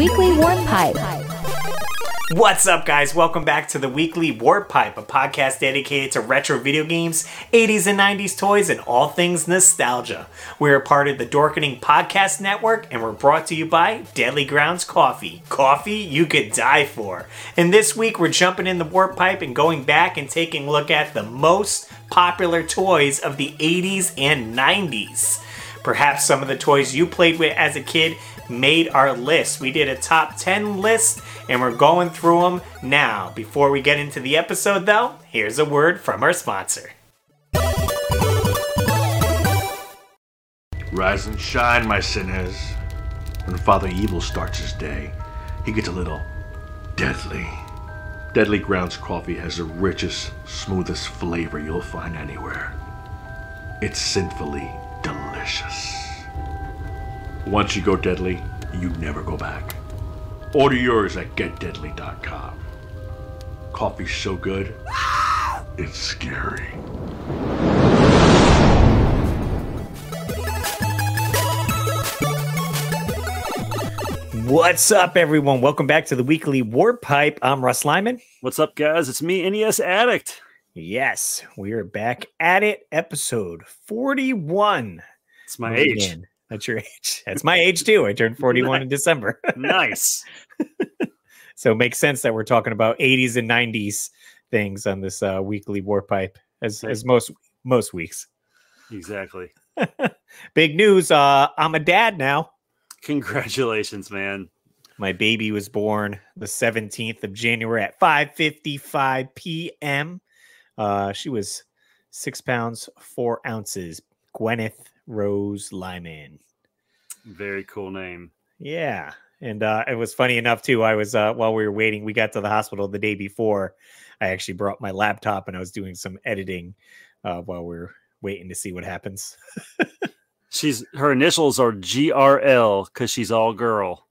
Weekly Warp Pipe. What's up, guys? Welcome back to the Weekly Warp Pipe, a podcast dedicated to retro video games, 80s and 90s toys, and all things nostalgia. We're a part of the Dorkening Podcast Network, and we're brought to you by Deadly Grounds Coffee. Coffee you could die for. And this week, we're jumping in the Warp Pipe and going back and taking a look at the most popular toys of the 80s and 90s. Perhaps some of the toys you played with as a kid made our list. We did a top 10 list and we're going through them now. Before we get into the episode though, here's a word from our sponsor. Rise and shine, my sinners. When Father Evil starts his day, he gets a little deadly. Deadly Grounds Coffee has the richest, smoothest flavor you'll find anywhere. It's sinfully delicious. Once you go deadly, you never go back. Order yours at getdeadly.com. Coffee's so good, it's scary. What's up, everyone? Welcome back to the Weekly Warp Pipe. I'm Russ Lyman. What's up, guys? It's me, NES Addict. Yes, we are back at it. Episode 41. It's my age. That's your age. That's my age too. I turned 41 in December. Nice. So it makes sense that we're talking about 80s and 90s things on this weekly Warp Pipe, as most weeks. Exactly. Big news. I'm a dad now. Congratulations, man. My baby was born the 17th of January at 5:55 p.m. She was 6 pounds, 4 ounces. Gwyneth Rose Lyman. Very cool name. Yeah. And it was funny enough too. I was while we were waiting, we got to the hospital the day before. I actually brought my laptop and I was doing some editing while we were waiting to see what happens. Her initials are GRL because she's all girl.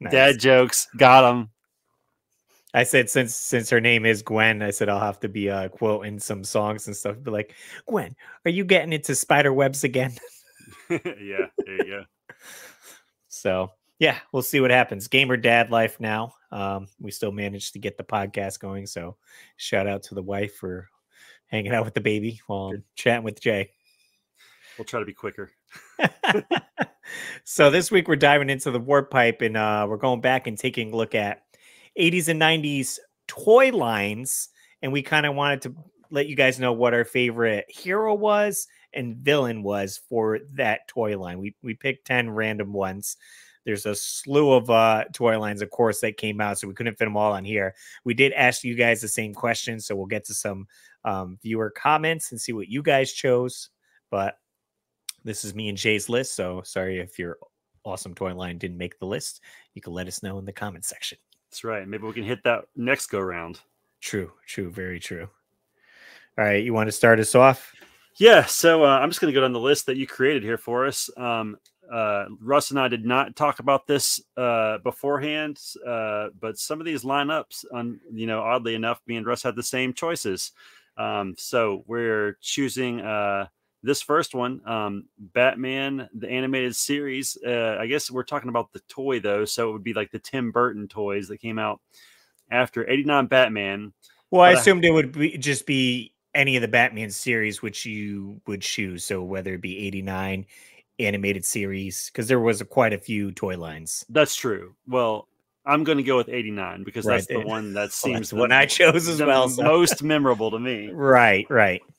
Nice. Dad jokes. Got him. I said, since her name is Gwen, I said, I'll have to be quoting some songs and stuff. Be like, Gwen, are you getting into spider webs again? Yeah, there you go. So, yeah, we'll see what happens. Gamer dad life now. We still managed to get the podcast going. So shout out to the wife for hanging out with the baby while I'm chatting with Jay. We'll try to be quicker. So this week we're diving into the Warp Pipe and we're going back and taking a look at 80s and 90s toy lines, and we kind of wanted to let you guys know what our favorite hero was and villain was for that toy line. We picked 10 random ones. There's a slew of toy lines, of course, that came out, so we couldn't fit them all on here. We did ask you guys the same question, so we'll get to some viewer comments and see what you guys chose. But this is me and Jay's list, so sorry if your awesome toy line didn't make the list. You can let us know in the comment section. That's right. Maybe we can hit that next go round. True. Very true. All right. You want to start us off? Yeah. So I'm just going to go down the list that you created here for us. Russ and I did not talk about this beforehand, but some of these lineups, oddly enough, me and Russ had the same choices. So we're choosing this first one, Batman, the animated series. I guess we're talking about the toy, though. So it would be like the Tim Burton toys that came out after 89 Batman. Well, I assumed it would be any of the Batman series, which you would choose. So whether it be 89 animated series, because there was quite a few toy lines. That's true. Well, I'm going to go with 89 because that's the one that seems the one I chose as well. Most memorable to me. Right.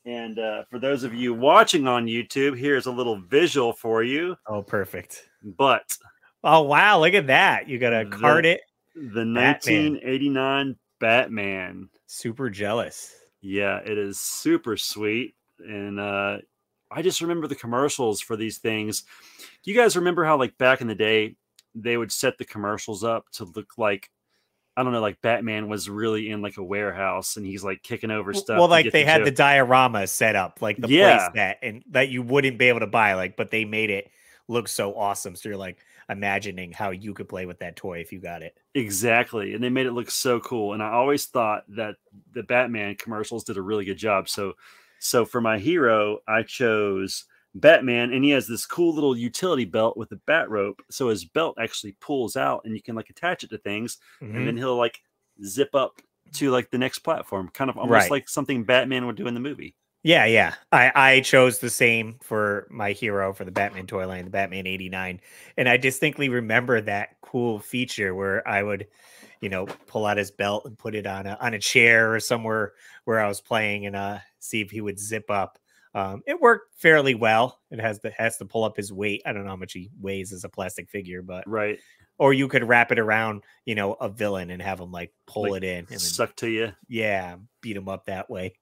And for those of you watching on YouTube, here's a little visual for you. Oh, perfect. But. Oh, wow. Look at that. You got to card it. The 1989 Batman. Super jealous. Yeah, it is super sweet. And I just remember the commercials for these things. You guys remember how like back in the day, they would set the commercials up to look like, I don't know, like Batman was really in like a warehouse and he's like kicking over stuff. Well, like they had the diorama set up, like the place that you wouldn't be able to buy, like, but they made it look so awesome. So you're like imagining how you could play with that toy if you got it. Exactly. And they made it look so cool. And I always thought that the Batman commercials did a really good job. So for my hero, I chose Batman, and he has this cool little utility belt with a bat rope, so his belt actually pulls out and you can like attach it to things, and then he'll like zip up to like the next platform, kind of almost like something Batman would do in the movie. Yeah, yeah. I chose the same for my hero for the Batman toy line, the Batman 89. And I distinctly remember that cool feature where I would, you know, pull out his belt and put it on a chair or somewhere where I was playing and see if he would zip up. It worked fairly well. It has to pull up his weight. I don't know how much he weighs as a plastic figure, but Or you could wrap it around, you know, a villain and have him like pull it in and then, suck to you. Yeah, beat him up that way.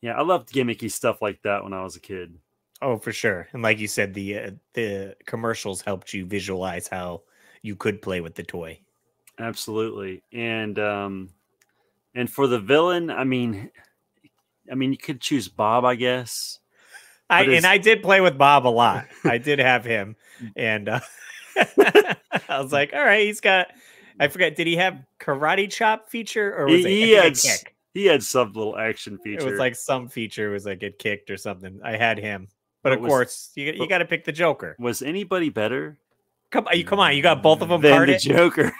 Yeah, I loved gimmicky stuff like that when I was a kid. Oh, for sure. And like you said, the commercials helped you visualize how you could play with the toy. Absolutely. And for the villain, I mean, you could choose Bob, I guess. I did play with Bob a lot. I did have him. And I was like, all right, he's got, I forgot, did he have karate chop feature or was it kick? He had some little action feature. It was like some feature was like it kicked or something. I had him. But of course, you got to pick the Joker. Was anybody better? Come on. You got both of them than the Joker.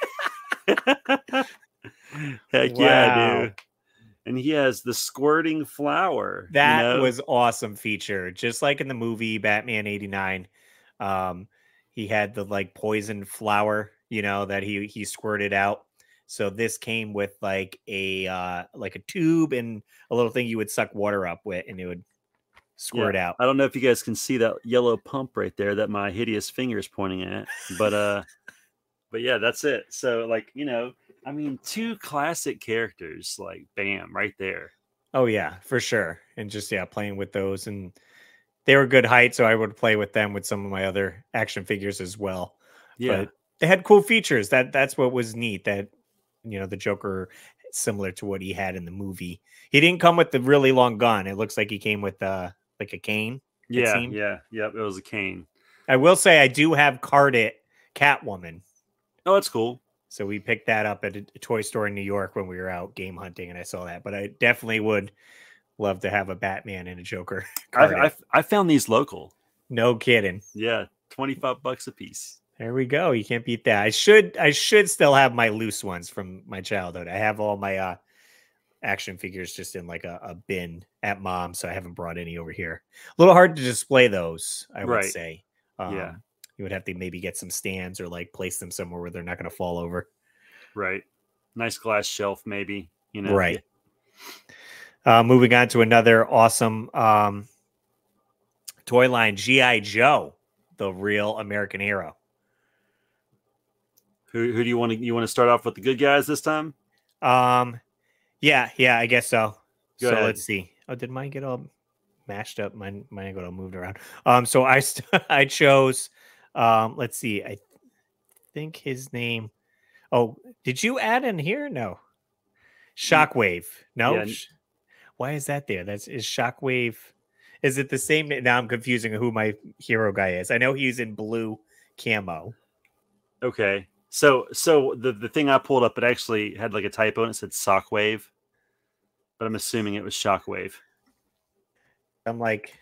Heck yeah, dude. And he has the squirting flower. That was awesome feature. Just like in the movie Batman 89, he had the like poison flower, you know, that he squirted out. So this came with like a tube and a little thing you would suck water up with and it would squirt out. I don't know if you guys can see that yellow pump right there that my hideous finger is pointing at, but yeah, that's it. So like, you know, I mean, two classic characters, like, bam, right there. Oh, yeah, for sure. And just, yeah, playing with those. And they were good height, so I would play with them with some of my other action figures as well. Yeah. But they had cool features. That's what was neat, that, you know, the Joker, similar to what he had in the movie. He didn't come with the really long gun. It looks like he came with, like, a cane. Yeah, yeah, yep, it was a cane. I will say I do have Cardit Catwoman. Oh, that's cool. So we picked that up at a toy store in New York when we were out game hunting, and I saw that. But I definitely would love to have a Batman and a Joker. I found these local. No kidding. Yeah, $25 a piece. There we go. You can't beat that. I should still have my loose ones from my childhood. I have all my action figures just in like a bin at mom, so I haven't brought any over here. A little hard to display those, I would say. Yeah. You would have to maybe get some stands or like place them somewhere where they're not going to fall over. Right. Nice glass shelf, maybe, you know? Right. Moving on to another awesome toy line, GI Joe, the real American hero. Who do you want to start off with the good guys this time? Yeah, I guess so. Go ahead. Let's see. Oh, did mine get all mashed up? Mine got all moved around. So I chose, let's see. I think his name. Oh, did you add in here? No. Shockwave. No. Yeah. Why is that there? Is Shockwave. Is it the same? Now I'm confusing who my hero guy is. I know he's in blue camo. Okay. So the thing I pulled up, it actually had like a typo and it said Shockwave, but I'm assuming it was Shockwave. I'm like,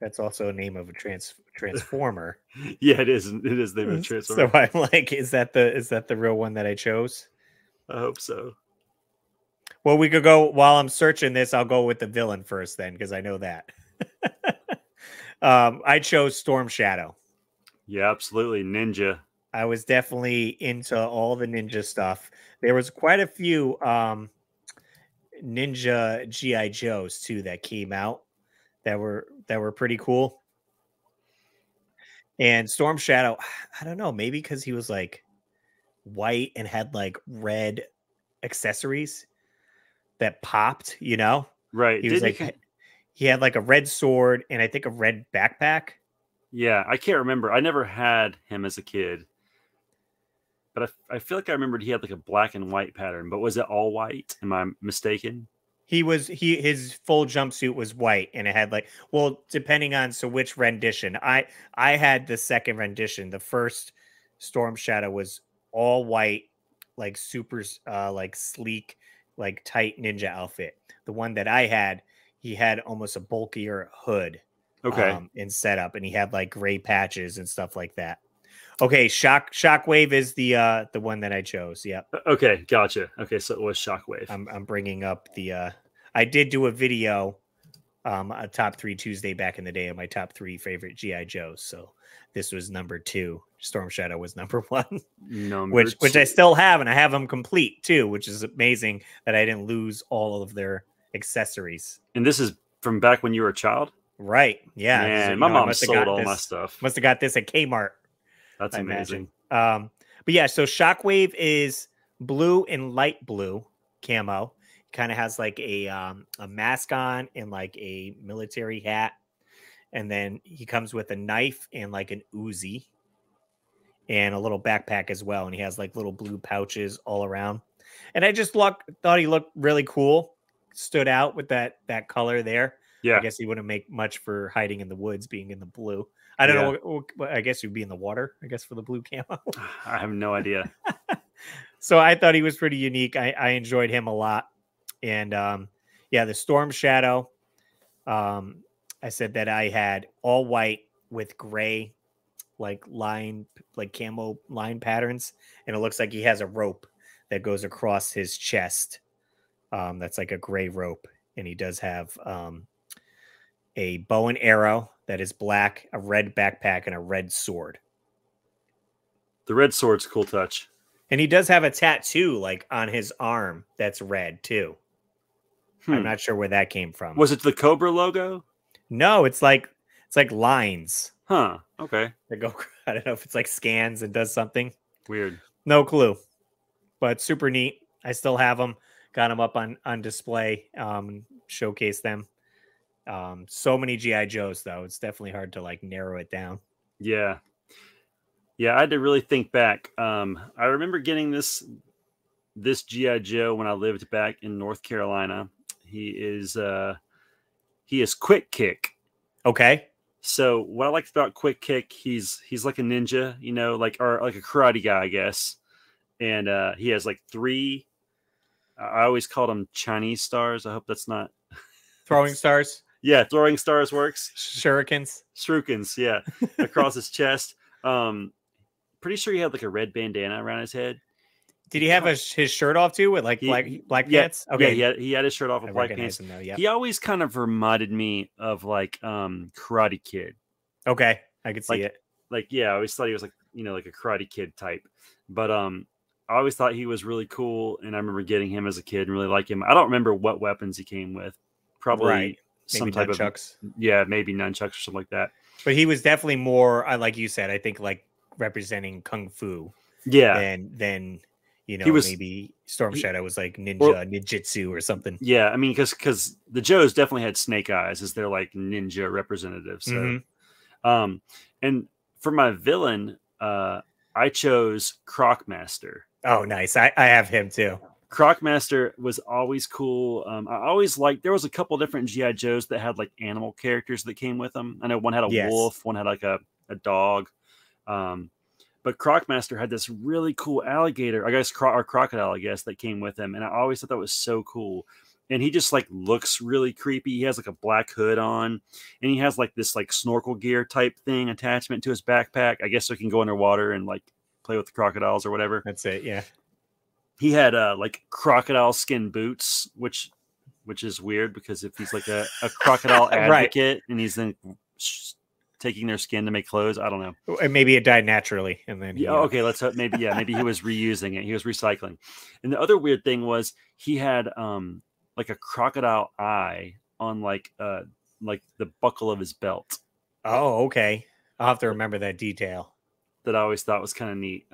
that's also a name of a transformer. Yeah, it is. It is the name of a transformer. So I'm like, is that the real one that I chose? I hope so. Well, we could go while I'm searching this. I'll go with the villain first, then, because I know that. I chose Storm Shadow. Yeah, absolutely, ninja. I was definitely into all the ninja stuff. There was quite a few ninja GI Joes too that came out that were pretty cool. And Storm Shadow, I don't know, maybe because he was like white and had like red accessories that popped, you know? Right. He was he had like a red sword and I think a red backpack. Yeah, I can't remember. I never had him as a kid. But I feel like I remembered he had like a black and white pattern, but was it all white? Am I mistaken? His full jumpsuit was white and it had like, well, depending on which rendition. I had the second rendition. The first Storm Shadow was all white, like super like sleek, like tight ninja outfit. The one that I had, he had almost a bulkier hood Okay. In setup, and he had like gray patches and stuff like that. Okay, Shockwave is the one that I chose. Yeah. Okay, gotcha. Okay, so it was Shockwave. I'm bringing up the. I did do a video, a top three Tuesday back in the day of my top three favorite GI Joes. So this was number two. Storm Shadow was number one, which I still have, and I have them complete too, which is amazing that I didn't lose all of their accessories. And this is from back when you were a child, right? Yeah. Man, so, my mom sold all my stuff. Must have got this at Kmart. That's amazing. But yeah, so Shockwave is blue and light blue camo. Kind of has like a mask on and like a military hat, and then he comes with a knife and like an Uzi and a little backpack as well. And he has like little blue pouches all around. And I just thought he looked really cool. Stood out with that color there. Yeah, I guess he wouldn't make much for hiding in the woods, being in the blue. I don't know. I guess you'd be in the water, I guess, for the blue camo. I have no idea. So I thought he was pretty unique. I enjoyed him a lot. And yeah, the Storm Shadow. I said that I had all white with gray, like line, like camo line patterns. And it looks like he has a rope that goes across his chest. That's like a gray rope. And he does have a bow and arrow that is black, a red backpack, and a red sword. The red sword's a cool touch. And he does have a tattoo like on his arm that's red too. I'm not sure where that came from. Was it the Cobra logo? No, it's like lines. Huh. Okay. They go. I don't know if it's like scans and does something weird. No clue. But super neat. I still have them. Got them up on display. Showcase them. So many GI Joes though. It's definitely hard to like narrow it down. Yeah. Yeah, I had to really think back. I remember getting this GI Joe when I lived back in North Carolina. He is Quick Kick. Okay. So what I liked about Quick Kick, he's like a ninja, you know, like, or like a karate guy, I guess. And he has like three. I always called them Chinese stars. I hope that's not throwing stars. Yeah, throwing stars works. Shurikens. Yeah, across his chest. Pretty sure he had like a red bandana around his head. Did he have his shirt off too with like black pants? Okay, yeah, he had his shirt off with black pants. Though, yeah. He always kind of reminded me of like Karate Kid. Okay, I could see like, it. Like yeah, I always thought he was like, you know, like a Karate Kid type. But I always thought he was really cool, and I remember getting him as a kid and really like him. I don't remember what weapons he came with. Probably some type of nunchucks. Yeah, maybe nunchucks or something like that. But he was definitely more, like you said, I think like representing kung fu. Yeah. Than you know, maybe Storm Shadow was like ninja, or ninjutsu or something. Yeah, I mean, because the Joes definitely had snake eyes as their like ninja representative. So, and for my villain, I chose Crocmaster. Oh, nice. I have him too. Crocmaster was always cool. I always liked, there was a couple different GI Joes that had like animal characters that came with them. I know one had a wolf, one had like a dog. But Crocmaster had this really cool alligator, I guess, or crocodile, I guess, that came with him. And I always thought that was so cool. And he just like looks really creepy. He has like a black hood on, and he has like this like snorkel gear type thing attachment to his backpack, I guess, so he can go underwater and like play with the crocodiles or whatever. That's it. Yeah. He had like crocodile skin boots, which is weird because if he's like a crocodile advocate and he's then taking their skin to make clothes, I don't know. And maybe it died naturally, and then yeah. Okay, let's hope. Maybe maybe he was reusing it. He was recycling. And the other weird thing was he had like a crocodile eye on like the buckle of his belt. Oh, okay. I'll have to remember that detail. That I always thought was kind of neat.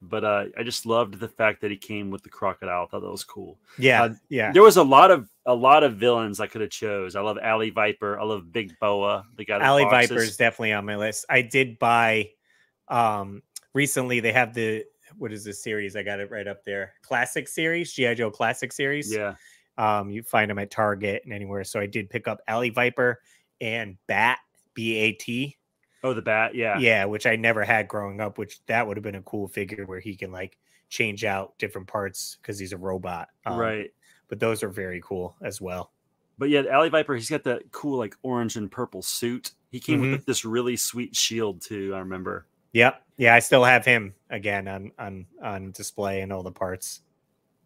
But I just loved the fact that he came with the crocodile. I thought that was cool. Yeah, yeah. There was a lot of villains I could have chose. I love Alley Viper. I love Big Boa. The guy. Alley Viper is definitely on my list. I did buy recently. They have the, what is this series? I got it right up there. Classic series, GI Joe Classic series. Yeah. You find them at Target and anywhere. So I did pick up Alley Viper and Bat, B-A-T. Oh, the bat, yeah. Yeah, which I never had growing up, which that would have been a cool figure where he can like change out different parts because he's a robot. Right. But those are very cool as well. But yeah, Alley Viper, he's got that cool like orange and purple suit. He came with this really sweet shield too, I remember. Yep. Yeah, I still have him again on display and all the parts.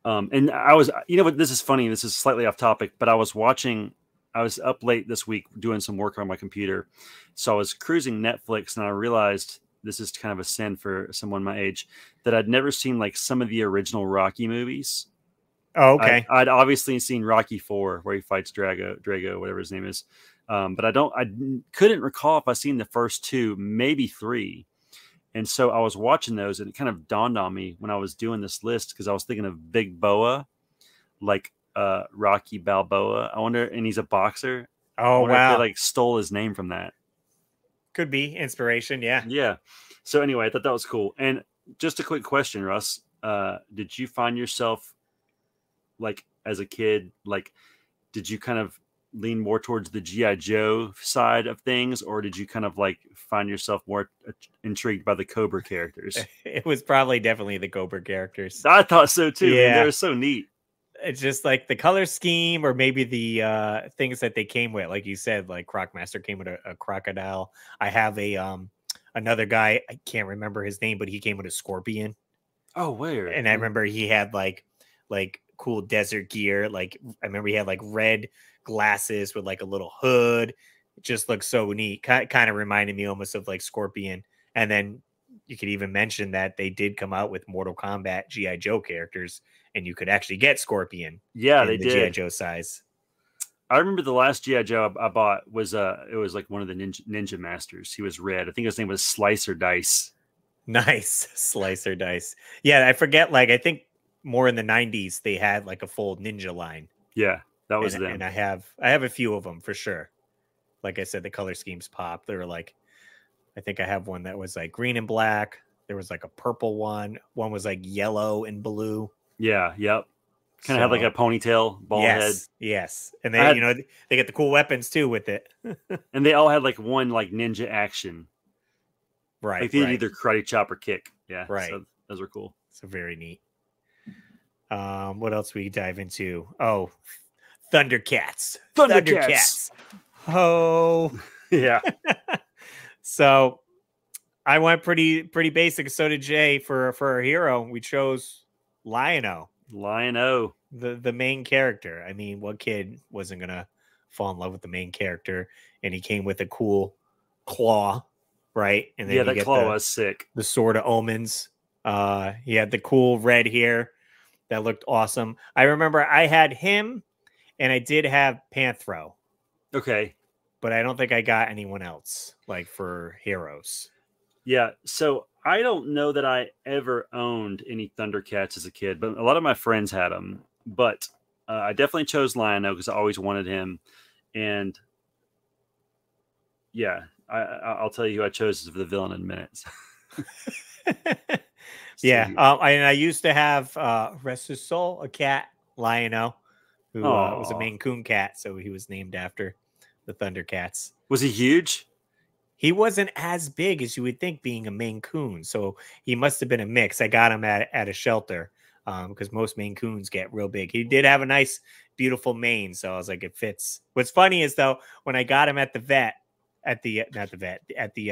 And I was, you know what, this is funny. This is slightly off topic, but I was watching, I was up late this week doing some work on my computer. So I was cruising Netflix and I realized this is kind of a sin for someone my age that I'd never seen like some of the original Rocky movies. Oh, okay. I'd obviously seen Rocky IV where he fights Drago, whatever his name is. But I couldn't recall if I seen the first two, maybe three. And so I was watching those and it kind of dawned on me when I was doing this list, cause I was thinking of Big Boa, like Rocky Balboa. I wonder, and he's a boxer. Oh, wow. If they, like, stole his name from that. Could be inspiration. Yeah. Yeah. So anyway, I thought that was cool. And just a quick question, Russ, did you find yourself like as a kid, like, did you kind of lean more towards the GI Joe side of things, or did you kind of like find yourself more intrigued by the Cobra characters? It was probably definitely the Cobra characters. I thought so too. Yeah. I mean, they were so neat. It's just like the color scheme or maybe the things that they came with. Like you said, like Crocmaster came with a crocodile. I have a another guy. I can't remember his name, but he came with a scorpion. Oh, where? And I remember he had like cool desert gear. Like I remember he had like red glasses with like a little hood. It just looks so neat. Kind of reminded me almost of like Scorpion. And then you could even mention that they did come out with Mortal Kombat GI Joe characters, and you could actually get Scorpion. Yeah, they did. GI Joe size. I remember the last GI Joe I bought was it was like one of the ninja masters. He was red. I think his name was Slicer Dice. Nice. Slicer Dice. Yeah, I forget. Like I think more in the 90s they had like a full ninja line. Yeah. That was them. And I have a few of them for sure. Like I said, the color schemes pop. They were like, I think I have one that was like green and black. There was like a purple one. One was like yellow and blue. Yeah. Yep. Kind of had like a ponytail, bald head. Yes. And then, you know, they get the cool weapons too with it. And they all had like one like ninja action. Right. Like they did either karate chop or kick. Yeah. Right. So those were cool. So very neat. What else we dive into? Oh, Thundercats. Oh, yeah. So I went pretty basic. So did Jay for our hero. We chose Lion-O, the main character. I mean, what kid wasn't going to fall in love with the main character? And he came with a cool claw, right? And then yeah, that claw was sick. The Sword of Omens. He had the cool red hair that looked awesome. I remember I had him. And I did have Panthro. Okay. But I don't think I got anyone else, like, for heroes. Yeah, so I don't know that I ever owned any Thundercats as a kid, but a lot of my friends had them. But I definitely chose Lion-O because I always wanted him. And, yeah, I'll tell you who I chose as the villain in minutes. Yeah, and I used to have Rest His Soul, a cat, Lion-O, who was a Maine Coon cat, so he was named after the Thundercats. Was he huge? He wasn't as big as you would think being a Maine Coon, so he must have been a mix. I got him at a shelter because most Maine Coons get real big. He did have a nice, beautiful mane, so I was like, it fits. What's funny is, though, when I got him at the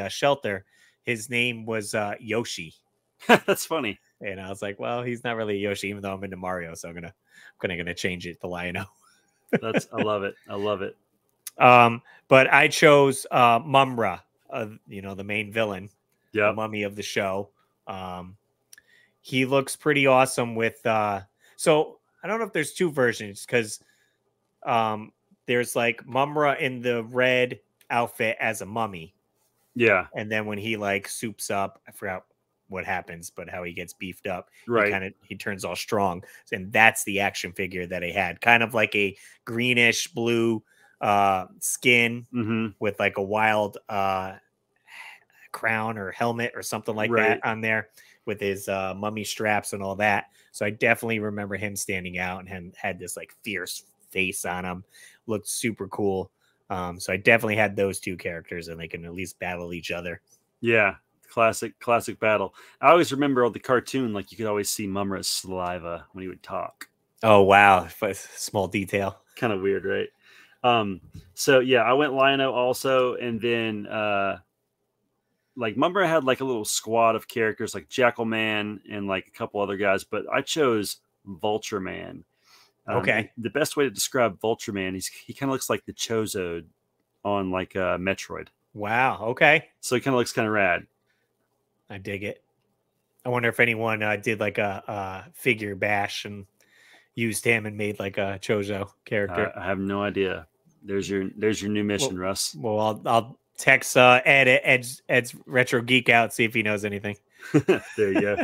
shelter, his name was Yoshi. That's funny. And I was like, well, he's not really Yoshi, even though I'm into Mario, so I'm gonna change it to Lion-O. That's I love it. But I chose Mumra, you know, the main villain, the mummy of the show. He looks pretty awesome with so I don't know if there's two versions because there's like Mumra in the red outfit as a mummy. Yeah. And then when he like soups up, I forgot what happens, but how he gets beefed up, right? He turns all strong, and that's the action figure that I had, kind of like a greenish blue skin with like a wild crown or helmet or something like that on there with his mummy straps and all that. So I definitely remember him standing out, and him had this like fierce face on him, looked super cool. So I definitely had those two characters, and they can at least battle each other. Yeah. Classic battle. I always remember on the cartoon, like you could always see Mumra's saliva when he would talk. Oh, wow. Small detail. Kind of weird, right? So yeah, I went Lino also, and then like Mumbra had like a little squad of characters like Jackal Man and like a couple other guys, but I chose Vulture Man. Okay, the best way to describe Vulture Man, he kind of looks like the Chozo on like Metroid. Wow. Okay. So he kind of looks kind of rad. I dig it. I wonder if anyone did like a figure bash and used him and made like a Chozo character. I have no idea. There's your new mission, well, Russ. Well, I'll text Ed's Retro Geek out, see if he knows anything. There you go.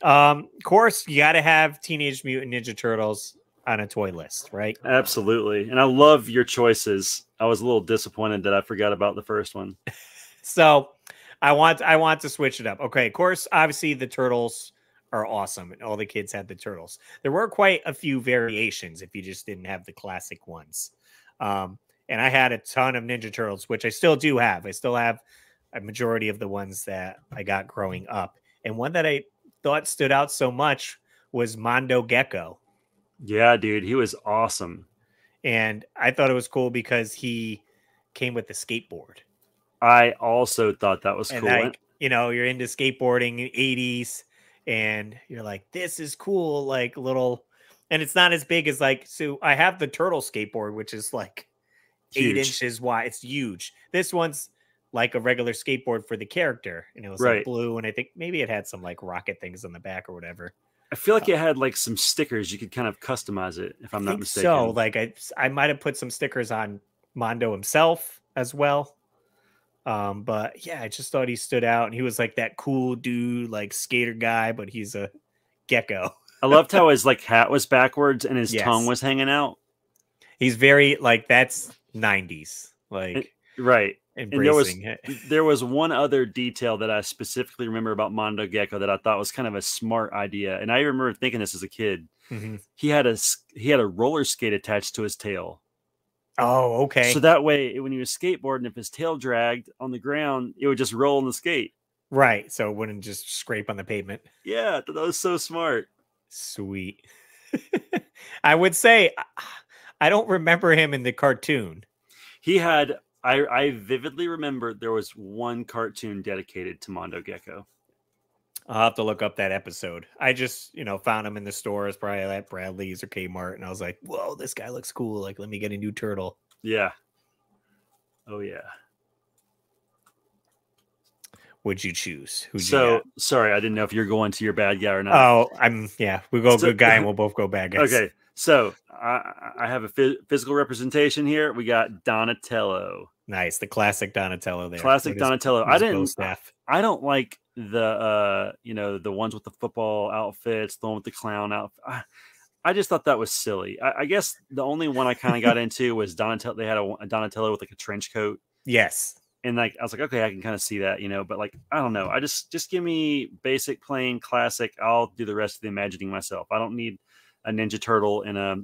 Of course, you got to have Teenage Mutant Ninja Turtles on a toy list, right? Absolutely. And I love your choices. I was a little disappointed that I forgot about the first one. So I want to switch it up. Okay, of course, obviously the Turtles are awesome, and all the kids had the Turtles. There were quite a few variations if you just didn't have the classic ones. And I had a ton of Ninja Turtles, which I still do have. I still have a majority of the ones that I got growing up. And one that I thought stood out so much was Mondo Gecko. Yeah, dude, he was awesome. And I thought it was cool because he came with the skateboard. I also thought that was cool. Like, you know, you're into skateboarding in the 80s, and you're like, this is cool, like little, and it's not as big as like, so I have the turtle skateboard, which is like huge. 8 inches wide. It's huge. This one's like a regular skateboard for the character, and it was right. Like blue, and I think maybe it had some like rocket things on the back or whatever. I feel like it had like some stickers. You could kind of customize it, if I'm not mistaken. So like I might have put some stickers on Mondo himself as well. But yeah, I just thought he stood out, and he was like that cool dude, like skater guy, but he's a gecko. I loved how his like hat was backwards and his tongue was hanging out. He's very like, that's 90s, like right. Embracing. And there was one other detail that I specifically remember about Mondo Gecko that I thought was kind of a smart idea, and I remember thinking this as a kid. Mm-hmm. He had a roller skate attached to his tail. Oh, okay. So that way, when he was skateboarding, if his tail dragged on the ground, it would just roll on the skate. Right, so it wouldn't just scrape on the pavement. Yeah, that was so smart. Sweet. I would say I don't remember him in the cartoon. He had. I vividly remember there was one cartoon dedicated to Mondo Gecko. I'll have to look up that episode. I just, found him in the stores, probably at Bradley's or Kmart, and I was like, whoa, this guy looks cool. Like, let me get a new turtle. Yeah. Oh, yeah. Would you choose? Sorry, I didn't know if you're going to your bad guy or not. Oh, we'll go good guy and we'll both go bad guys. Okay. So I have a physical representation here. We got Donatello. Nice. The classic Donatello there. Classic Donatello. I don't like the, the ones with the football outfits, the one with the clown outfit. I just thought that was silly. I guess the only one I kind of got into was Donatello. They had a Donatello with like a trench coat. Yes. And like, I was like, okay, I can kind of see that, but like, I don't know. I just give me basic, plain, classic. I'll do the rest of the imagining myself. I don't need a Ninja Turtle in a,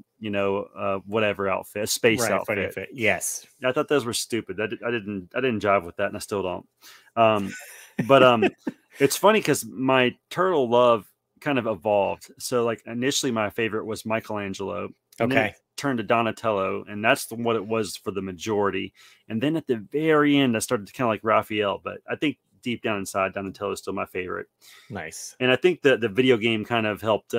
whatever outfit, a space outfit. Yes. I thought those were stupid. I didn't jive with that, and I still don't. It's funny because my turtle love kind of evolved. So like initially my favorite was Michelangelo. And then it turned to Donatello, and that's what it was for the majority. And then at the very end, I started to kind of like Raphael, but I think deep down inside, Donatello is still my favorite. Nice. And I think that the video game kind of helped,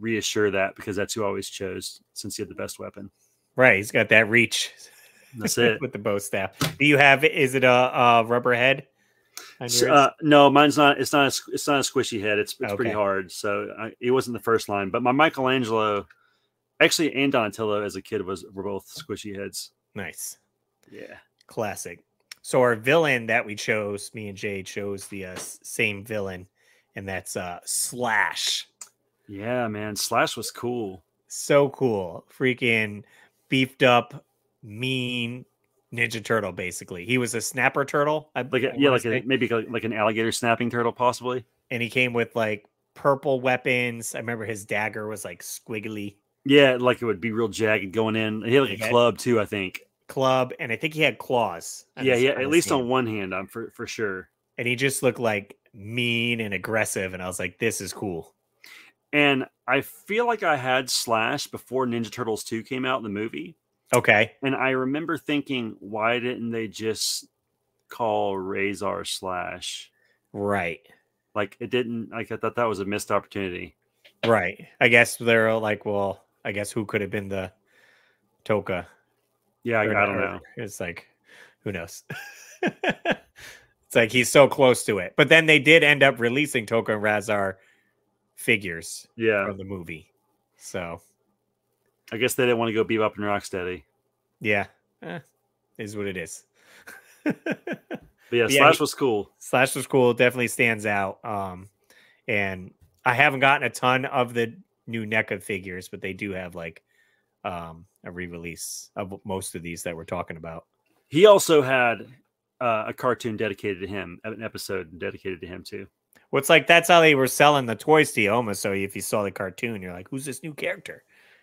reassure that, because that's who I always chose since he had the best weapon. Right. He's got that reach. That's it. With the bow staff. Do you have, is it a rubber head? No, mine's not. It's not a squishy head. It's pretty hard. So it wasn't the first line, but my Michelangelo actually and Donatello as a kid were both squishy heads. Nice. Yeah. Classic. So our villain that we chose, me and Jay chose the same villain, and that's Slash. Yeah, man. Slash was cool. So cool. Freaking beefed up, mean Ninja Turtle, basically. He was a snapper turtle. Maybe an alligator snapping turtle, possibly. And he came with like purple weapons. I remember his dagger was like squiggly. Yeah, like it would be real jagged going in. He had like a club too, I think. Club, and I think he had claws. Yeah, at least on one hand, I'm for sure. And he just looked like mean and aggressive, and I was like, this is cool. And I feel like I had Slash before Ninja Turtles 2 came out in the movie. Okay. And I remember thinking, why didn't they just call Razor Slash? Right. Like, it didn't, like, I thought that was a missed opportunity. Right. I guess they're like, well, I guess who could have been the Toka? Yeah, I don't know. It's like, who knows? It's like, he's so close to it. But then they did end up releasing Toka and Razor figures from the movie. So I guess they didn't want to go Bebop and Rocksteady. Yeah. Is what it is. But Slash was cool. Slash was cool. Definitely stands out. And I haven't gotten a ton of the new NECA figures, but they do have like a re-release of most of these that we're talking about. He also had a cartoon dedicated to him, an episode dedicated to him too. Well, it's like, that's how they were selling the toys to you almost. So if you saw the cartoon, you're like, who's this new character?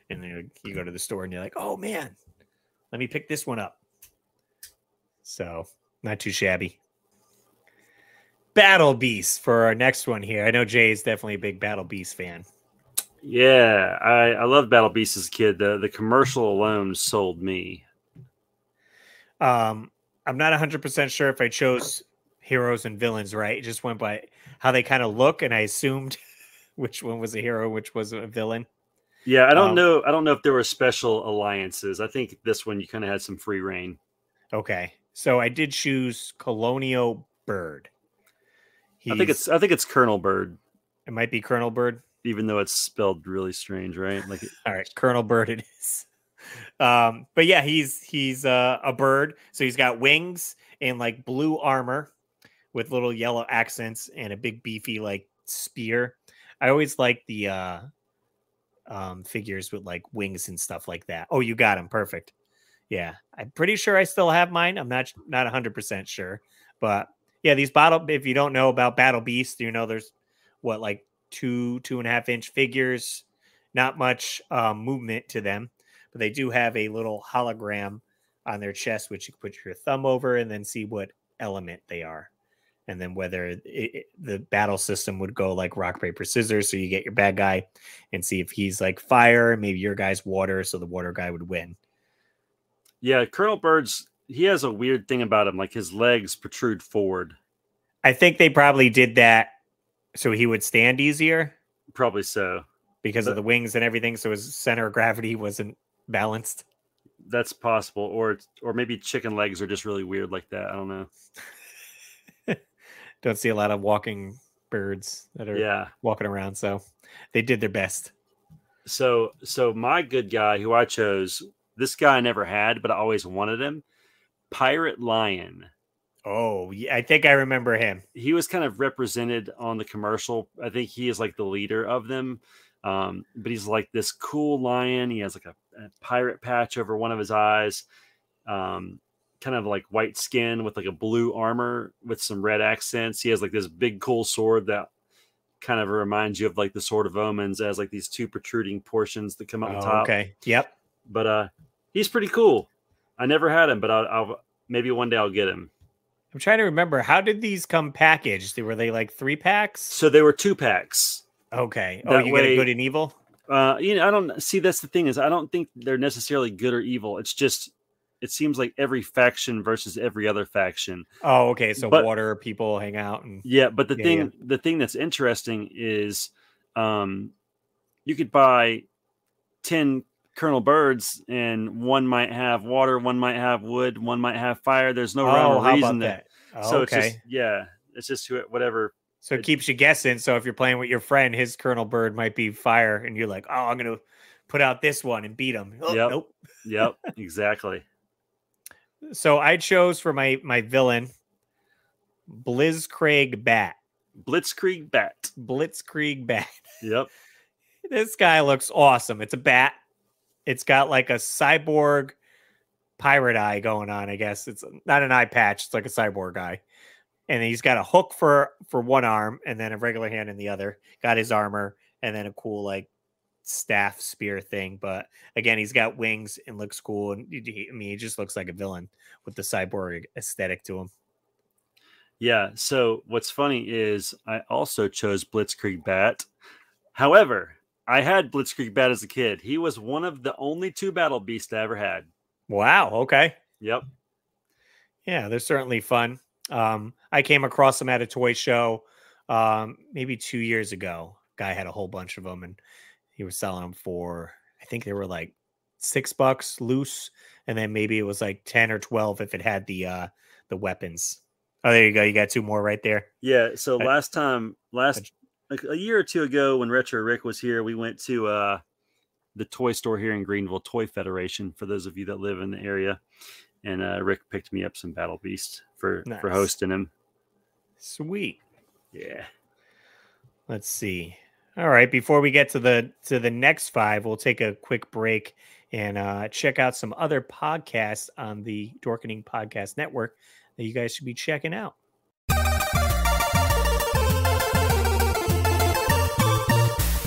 And then you go to the store and you're like, oh man, let me pick this one up. So not too shabby. Battle Beast for our next one here. I know Jay is definitely a big Battle Beast fan. Yeah, I love Battle Beast as a kid. The commercial alone sold me. I'm not 100% sure if I chose heroes and villains right. It just went by how they kind of look, and I assumed which one was a hero, which was a villain. Yeah, I don't know. I don't know if there were special alliances. I think this one you kind of had some free reign. Okay, so I did choose Colonial Bird. I think it's Colonel Bird. It might be Colonel Bird, even though it's spelled really strange, right? Like, all right, Colonel Bird it is. But yeah, he's a bird, so he's got wings and like blue armor with little yellow accents and a big beefy like spear. I always like the figures with like wings and stuff like that. Oh, you got him, perfect. Yeah, I'm pretty sure I still have mine. I'm not 100% sure, but yeah, these if you don't know about Battle Beast, you know there's what, like 2.5 inch figures, not much movement to them. But they do have a little hologram on their chest, which you can put your thumb over and then see what element they are. And then whether the battle system would go like rock, paper, scissors. So you get your bad guy and see if he's like fire, maybe your guy's water. So the water guy would win. Yeah. Colonel Bird's, he has a weird thing about him. Like his legs protrude forward. I think they probably did that so he would stand easier. Probably so. Because of the wings and everything. So his center of gravity wasn't balanced. That's possible. Or maybe chicken legs are just really weird like that. I don't know. Don't see a lot of walking birds that are walking around, so they did their best. So my good guy who I chose, this guy I never had, but I always wanted him, Pirate Lion. Oh, yeah, I think I remember him. He was kind of represented on the commercial. I think he is like the leader of them. But he's like this cool lion. He has like a pirate patch over one of his eyes, kind of like white skin with like a blue armor with some red accents. He has like this big cool sword that kind of reminds you of like the Sword of Omens, as like these two protruding portions that come up the top. Okay. Yep. But, he's pretty cool. I never had him, but I'll maybe one day I'll get him. I'm trying to remember, how did these come packaged? Were they like 3-packs? So they were 2-packs. Okay. Oh, you get good and evil? I don't see. That's the thing, is I don't think they're necessarily good or evil. It's just, it seems like every faction versus every other faction. Oh, okay. So water people hang out. And but the thing that's interesting is, you could buy 10 Colonel Birds, and one might have water, one might have wood, one might have fire. There's no rhyme or reason that. Oh, so okay. It's just, it's just whatever. So it keeps you guessing. So if you're playing with your friend, his Colonel Bird might be fire, and you're like, oh, I'm going to put out this one and beat him. Oh, yep. Nope. Yep, exactly. So I chose for my villain, Blitzkrieg Bat. Yep. This guy looks awesome. It's a bat. It's got like a cyborg pirate eye going on, I guess. It's not an eye patch. It's like a cyborg eye. And he's got a hook for one arm, and then a regular hand in the other. Got his armor, and then a cool like staff spear thing. But again, he's got wings and looks cool. And he just looks like a villain with the cyborg aesthetic to him. Yeah. So what's funny is I also chose Blitzkrieg Bat. However, I had Blitzkrieg Bat as a kid. He was one of the only two battle beasts I ever had. Wow. Okay. Yep. Yeah, they're certainly fun. I came across them at a toy show maybe 2 years ago. Guy had a whole bunch of them, and he was selling them for, I think they were like $6 loose, and then maybe it was like 10 or 12 if it had the weapons. Oh, there you go. You got two more right there. Yeah. So last like a year or two ago when Retro Rick was here, we went to the toy store here in Greenville, Toy Federation, for those of you that live in the area. And Rick picked me up some Battle Beast for hosting him. Sweet. Yeah. Let's see. All right. Before we get to the next five, we'll take a quick break and check out some other podcasts on the Dorkening Podcast Network that you guys should be checking out.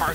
Are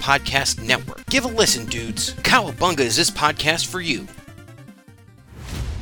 Podcast Network. Give a listen, dudes. Cowabunga is this podcast for you.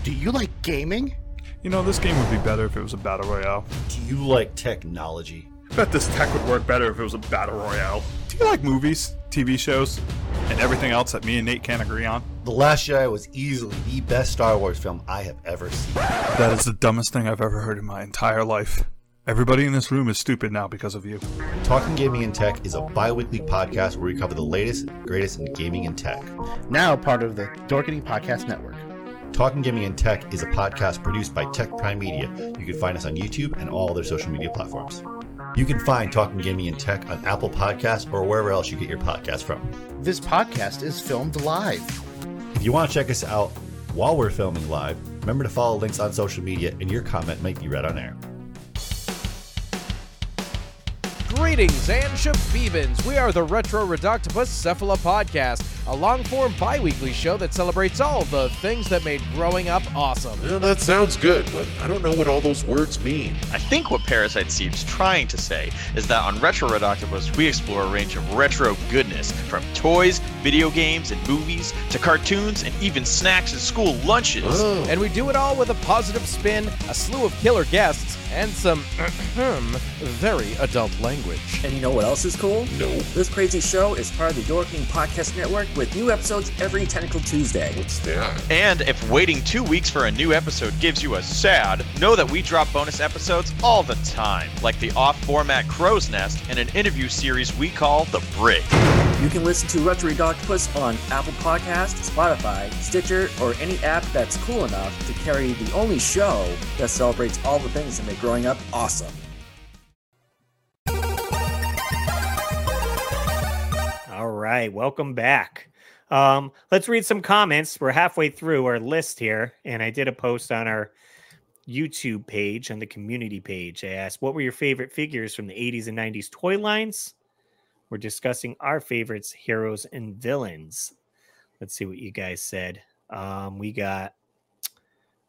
Do you like gaming? You know, this game would be better if it was a battle royale. Do you like technology? I bet this tech would work better if it was a battle royale. Do you like movies, TV shows, and everything else that me and Nate can't agree on? The Last Jedi was easily the best Star Wars film I have ever seen. That is the dumbest thing I've ever heard in my entire life. Everybody in this room is stupid now because of you. Talking Gaming and Tech is a bi-weekly podcast where we cover the latest and greatest in gaming and tech. Now part of the Dorkening Podcast Network. Talking Gaming and Tech is a podcast produced by Tech Prime Media. You can find us on YouTube and all their social media platforms. You can find Talking Gaming and Tech on Apple Podcasts or wherever else you get your podcast from. This podcast is filmed live. If you want to check us out while we're filming live, remember to follow links on social media and your comment might be read on air. Greetings and Shabibans. We are the Retro Redoctopus Cephala Podcast, a long-form bi-weekly show that celebrates all the things that made growing up awesome. Yeah, that sounds good, but I don't know what all those words mean. I think what Parasite seems trying to say is that on Retro Redoctopus, we explore a range of retro goodness, from toys, video games, and movies, to cartoons, and even snacks and school lunches. Oh. And we do it all with a positive spin, a slew of killer guests, and some very adult language. And you know what else is cool? No. This crazy show is part of the Dorkening Podcast Network with new episodes every Tentacle Tuesday. What's that? And if waiting 2 weeks for a new episode gives you a sad, know that we drop bonus episodes all the time, like the off-format Crow's Nest and an interview series we call The Brick. You can listen to Retro Redoctopus on Apple Podcasts, Spotify, Stitcher, or any app that's cool enough to carry the only show that celebrates all the things that make growing up awesome. All right, welcome back. Let's read some comments. We're halfway through our list here, and I did a post on our YouTube page, on the community page. I asked, what were your favorite figures from the 80s and 90s toy lines? We're discussing our favorites, heroes, and villains. Let's see what you guys said. We got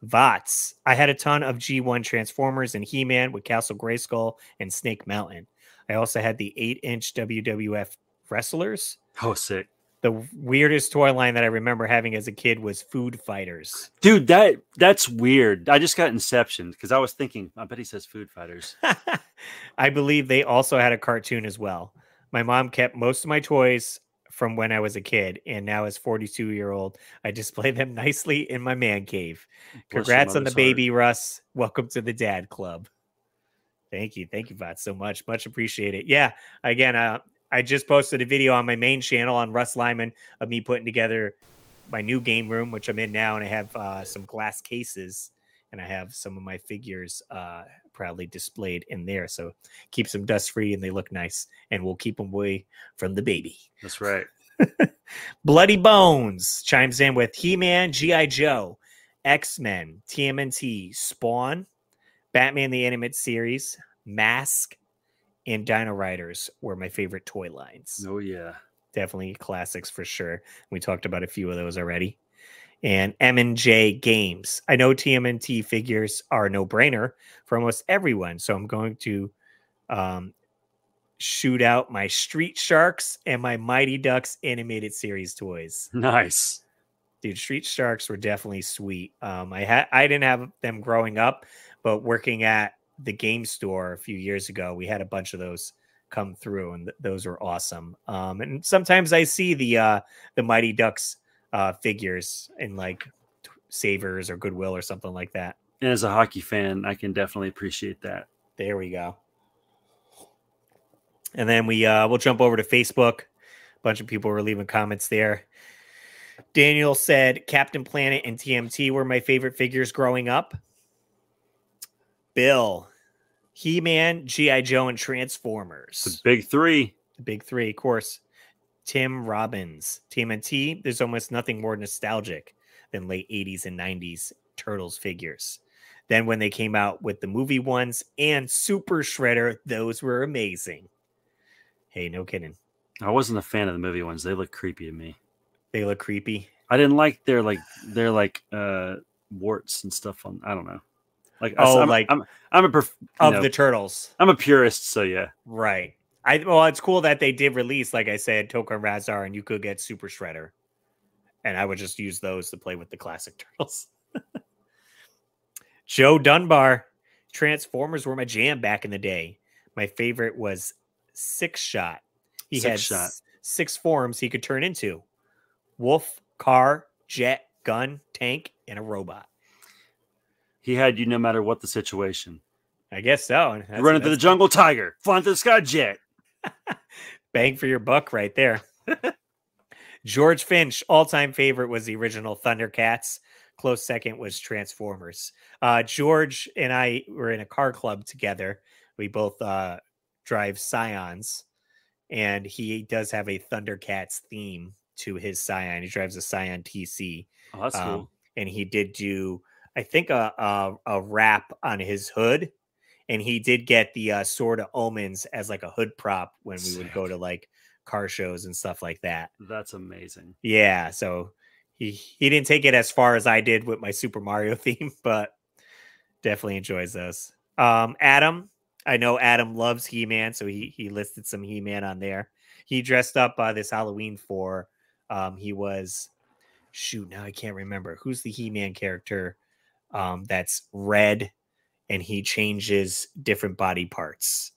Vots. I had a ton of G1 Transformers and He-Man with Castle Grayskull and Snake Mountain. I also had the 8-inch WWF wrestlers. Oh, sick. The weirdest toy line that I remember having as a kid was Food Fighters. Dude, that's weird. I just got Inception because I was thinking, I bet he says Food Fighters. I believe they also had a cartoon as well. My mom kept most of my toys from when I was a kid, and now as 42-year-old, I display them nicely in my man cave. Congrats on the baby, Russ. Welcome to the dad club. Thank you. Thank you, Vot, so much. Much appreciated. Yeah, again, I just posted a video on my main channel on Russ Lyman of me putting together my new game room, which I'm in now. And I have some glass cases, and I have some of my figures proudly displayed in there. So keeps them dust free and they look nice, and we'll keep them away from the baby. That's right. Bloody Bones chimes in with He-Man, GI Joe, X-Men, TMNT, Spawn, Batman, the Animated Series, Mask, and Dino Riders were my favorite toy lines. Oh, yeah. definitely classics for sure. We talked about a few of those already. And M&J Games. I know TMNT figures are a no-brainer for almost everyone, so I'm going to shoot out my Street Sharks and my Mighty Ducks animated series toys. Nice. Dude, Street Sharks were definitely sweet. I didn't have them growing up, but working at the game store a few years ago, we had a bunch of those come through, and those were awesome. And sometimes I see the Mighty Ducks figures in like Savers or Goodwill or something like that. And as a hockey fan, I can definitely appreciate that. There we go. And then we'll jump over to Facebook. A bunch of people were leaving comments there. Daniel said Captain Planet and TMT were my favorite figures growing up. Bill, He-Man, GI Joe, and Transformers. The big three. The big three, of course. Tim Robbins, TMNT, there's almost nothing more nostalgic than late 80s and 90s Turtles figures. Then when they came out with the movie ones and Super Shredder, those were amazing. Hey, no kidding. I wasn't a fan of the movie ones. They look creepy to me. They look creepy. I didn't like their warts and stuff on. I don't know. Like, oh, the Turtles. I'm a purist, so yeah. Right. Well, it's cool that they did release, like I said, Tokar Razar, and you could get Super Shredder. And I would just use those to play with the classic Turtles. Joe Dunbar. Transformers were my jam back in the day. My favorite was Six Shot. He had six forms he could turn into. Wolf, car, jet, gun, tank, and a robot. He had you no matter what the situation. I guess so. Run into the jungle tiger. Fly into the sky jet. Bang for your buck right there. George Finch, all-time favorite was the original Thundercats. Close second was Transformers. George and I were in a car club together. We both drive Scions, and he does have a Thundercats theme to his Scion. He drives a Scion TC. Oh, that's cool. And he did do, I think, a wrap on his hood. And he did get the Sword of Omens as like a hood prop when we would go to like car shows and stuff like that. That's amazing. Yeah. So he didn't take it as far as I did with my Super Mario theme, but definitely enjoys those. Adam, I know Adam loves He-Man. So he listed some He-Man on there. He dressed up this Halloween for he was, shoot, now I can't remember. Who's the He-Man character that's red? And he changes different body parts.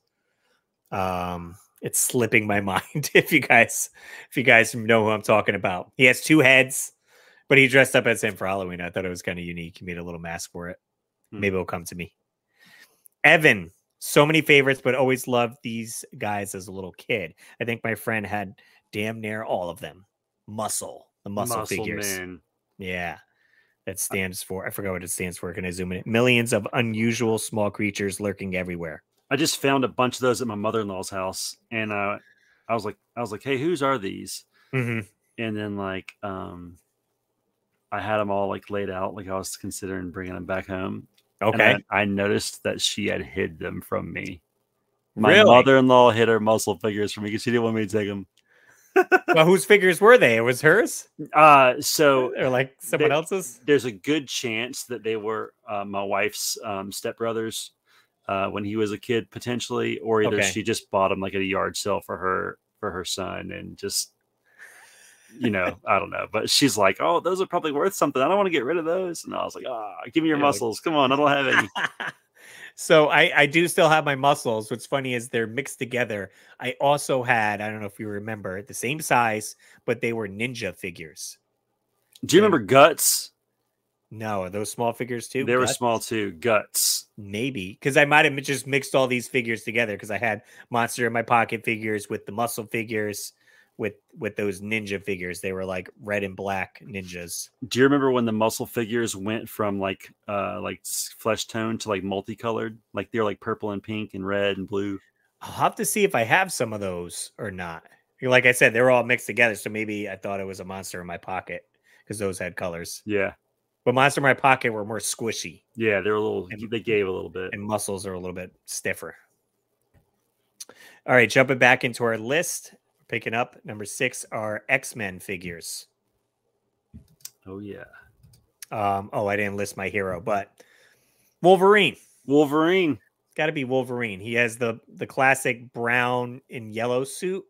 It's slipping my mind. If you guys know who I'm talking about, he has two heads, but he dressed up as him for Halloween. I thought it was kind of unique. He made a little mask for it. Maybe it'll come to me. Evan, so many favorites, but always loved these guys as a little kid. I think my friend had damn near all of them. The muscle figures. Man. Yeah. That stands for, I forgot what it stands for. Can I zoom in? Millions of unusual small creatures lurking everywhere. I just found a bunch of those at my mother-in-law's house, and I was like, hey, whose are these? Mm-hmm. And then like, I had them all like laid out, like I was considering bringing them back home. Okay. And I noticed that she had hid them from me. My mother-in-law hid her muscle figures from me because she didn't want me to take them. Well, whose figures were they? It was hers. So or like someone else's. There's a good chance that they were my wife's stepbrothers when he was a kid, potentially, or either she just bought them like at a yard sale for her son, and just I don't know. But she's like, "Oh, those are probably worth something. I don't want to get rid of those." And I was like, "Ah, oh, give me your muscles. Come on, I don't have any." So I do still have my muscles. What's funny is they're mixed together. I also had, I don't know if you remember, the same size, but they were ninja figures. Do you remember Guts? No, are those small figures too? They were small too. Guts. Maybe. Because I might have just mixed all these figures together, because I had Monster in My Pocket figures with the muscle figures, with those ninja figures. They were like red and black ninjas. Do you remember when the muscle figures went from like flesh tone to like multicolored, like they're like purple and pink and red and blue? I'll have to see if I have some of those or not. Like I said, they were all mixed together, so maybe I thought it was a Monster in My Pocket because those had colors. Yeah, but Monster in My Pocket were more squishy. Yeah, they're a little, and they gave a little bit, and muscles are a little bit stiffer. All right, jumping back into our list. picking up. Number 6 are X-Men figures. Oh, yeah. Oh, I didn't list my hero, but Wolverine. Wolverine. Got to be Wolverine. He has the classic brown and yellow suit.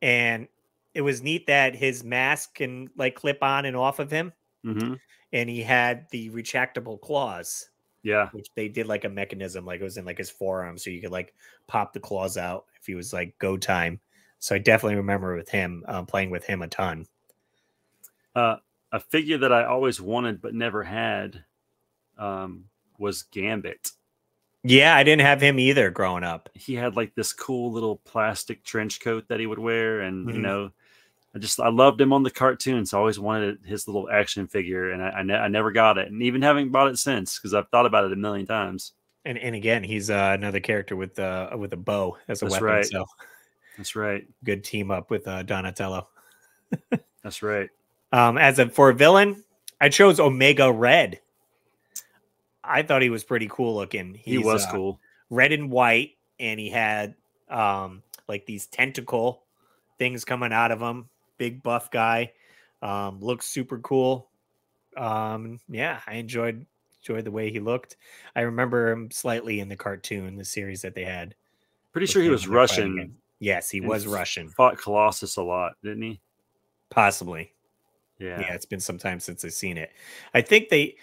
And it was neat that his mask can like clip on and off of him. Mm-hmm. And he had the retractable claws. Yeah. Which they did like a mechanism, like it was in like his forearm. So you could like pop the claws out if he was like go time. So I definitely remember with him playing with him a ton. A figure that I always wanted but never had was Gambit. Yeah, I didn't have him either growing up. He had like this cool little plastic trench coat that he would wear. And, you know, I loved him on the cartoons. So I always wanted his little action figure, and I never got it. And even haven't bought it since, because I've thought about it a million times. And again, he's another character with a bow as a weapon. Right. So that's right. Good team up with Donatello. That's right. For a villain, I chose Omega Red. I thought he was pretty cool looking. He was cool. Red and white, and he had like these tentacle things coming out of him. Big buff guy. Looks super cool. Yeah, I enjoyed the way he looked. I remember him slightly in the cartoon, the series that they had. Pretty sure he was Russian. Yes, he was Russian. Fought Colossus a lot, didn't he? Possibly. Yeah, it's been some time since I've seen it. I think they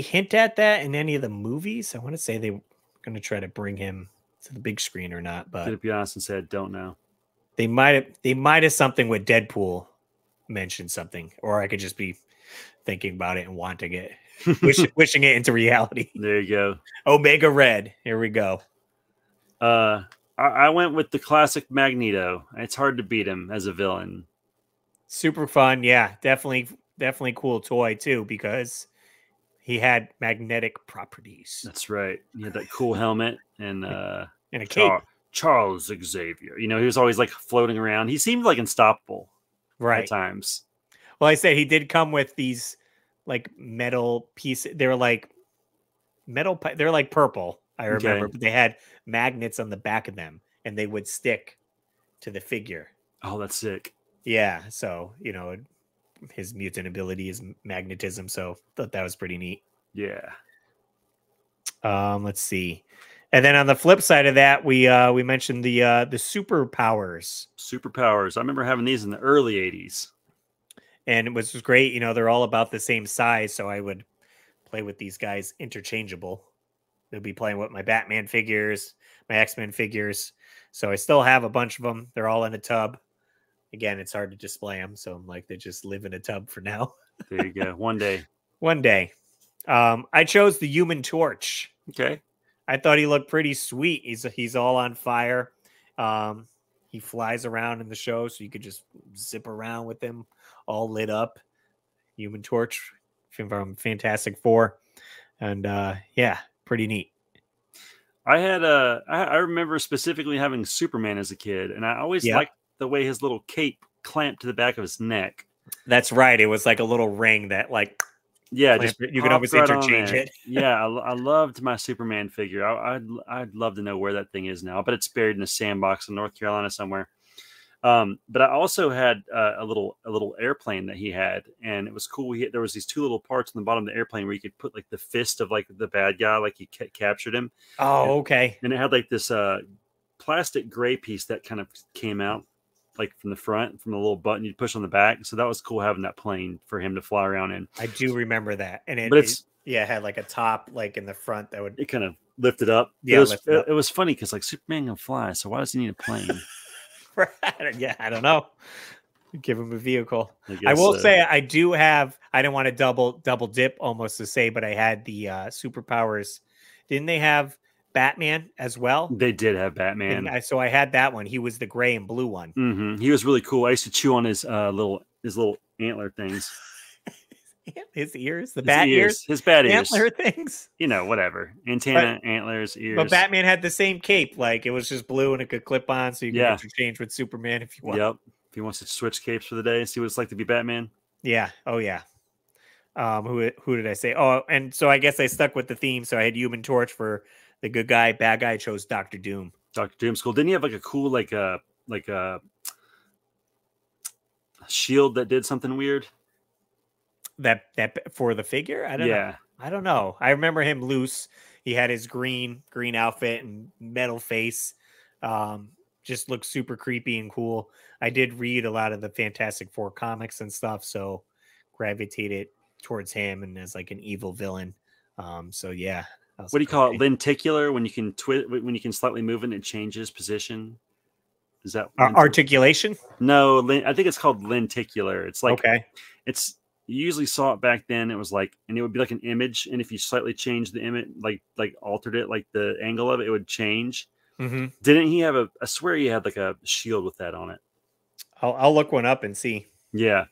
hint at that in any of the movies. I want to say they were going to try to bring him to the big screen or not, but to be honest and say I don't know. They might have something with Deadpool mentioned something, or I could just be thinking about it and wanting it, wishing it into reality. There you go. Omega Red. Here we go. I went with the classic Magneto. It's hard to beat him as a villain. Super fun. Yeah, definitely cool toy too, because he had magnetic properties. That's right. He had that cool helmet and a cape. Charles Xavier. You know, he was always like floating around. He seemed like unstoppable, right? At times. Well, I said he did come with these like metal pieces. They were like metal. They're like purple. I remember, but they had magnets on the back of them, and they would stick to the figure. Oh, that's sick. Yeah, so, you know, his mutant ability is magnetism, so thought that was pretty neat. Yeah. Let's see. And then on the flip side of that, we mentioned the superpowers. Superpowers. I remember having these in the early 80s. And it was great. You know, they're all about the same size, so I would play with these guys interchangeable. They'll be playing with my Batman figures, my X-Men figures. So I still have a bunch of them. They're all in a tub. Again, it's hard to display them, so I'm like, they just live in a tub for now. There you go. One day. I chose the Human Torch. Okay. I thought he looked pretty sweet. He's all on fire. He flies around in the show, so you could just zip around with him, all lit up. Human Torch from Fantastic Four. And yeah, pretty neat. I had I remember specifically having Superman as a kid, and I always liked the way his little cape clamped to the back of his neck. That's right. It was like a little ring that like, just you could always interchange it. Yeah. I loved my Superman figure. I'd love to know where that thing is now, but it's buried in a sandbox in North Carolina somewhere. But I also had a little airplane that he had, and it was cool. There was these two little parts on the bottom of the airplane where you could put like the fist of like the bad guy, like you captured him. Oh, okay. And it had like this, plastic gray piece that kind of came out like from the front, from a little button you'd push on the back. So that was cool having that plane for him to fly around in. I do remember that. And it had like a top, like in the front that would, it kind of lifted up. Yeah. It was funny. 'Cause like Superman can fly. So why does he need a plane? Yeah. I don't know. Give him a vehicle. I will say I don't want to double dip almost to say, but I had the superpowers. Didn't they have Batman as well? They did have Batman. So I had that one. He was the gray and blue one. Mm-hmm. He was really cool. I used to chew on his little antler things. His ears, the bat ears, his bat ears, antler things. You know, whatever, antenna, antlers, ears. But Batman had the same cape. Like it was just blue and it could clip on, so you can interchange with Superman if you want. Yep. If he wants to switch capes for the day, see what it's like to be Batman. Yeah. Oh yeah. Who did I say? Oh, and so I guess I stuck with the theme. So I had Human Torch for the good guy, bad guy. Chose Dr. Doom. Dr. Doom's cool. Didn't he have like a cool, like a shield that did something weird? That for the figure? I don't know. I don't know. I remember him loose. He had his green outfit and metal face. Just looked super creepy and cool. I did read a lot of the Fantastic Four comics and stuff, so gravitated towards him and as like an evil villain. So yeah. What do you call it? Lenticular, when you can slightly move it and it changes position. Is that articulation? No, I think it's called lenticular. It's like you usually saw it back then. It was like, and it would be like an image, and if you slightly changed the image, like altered it, like the angle of it, it would change. Mm-hmm. Didn't he have a? I swear he had like a shield with that on it. I'll look one up and see. Yeah.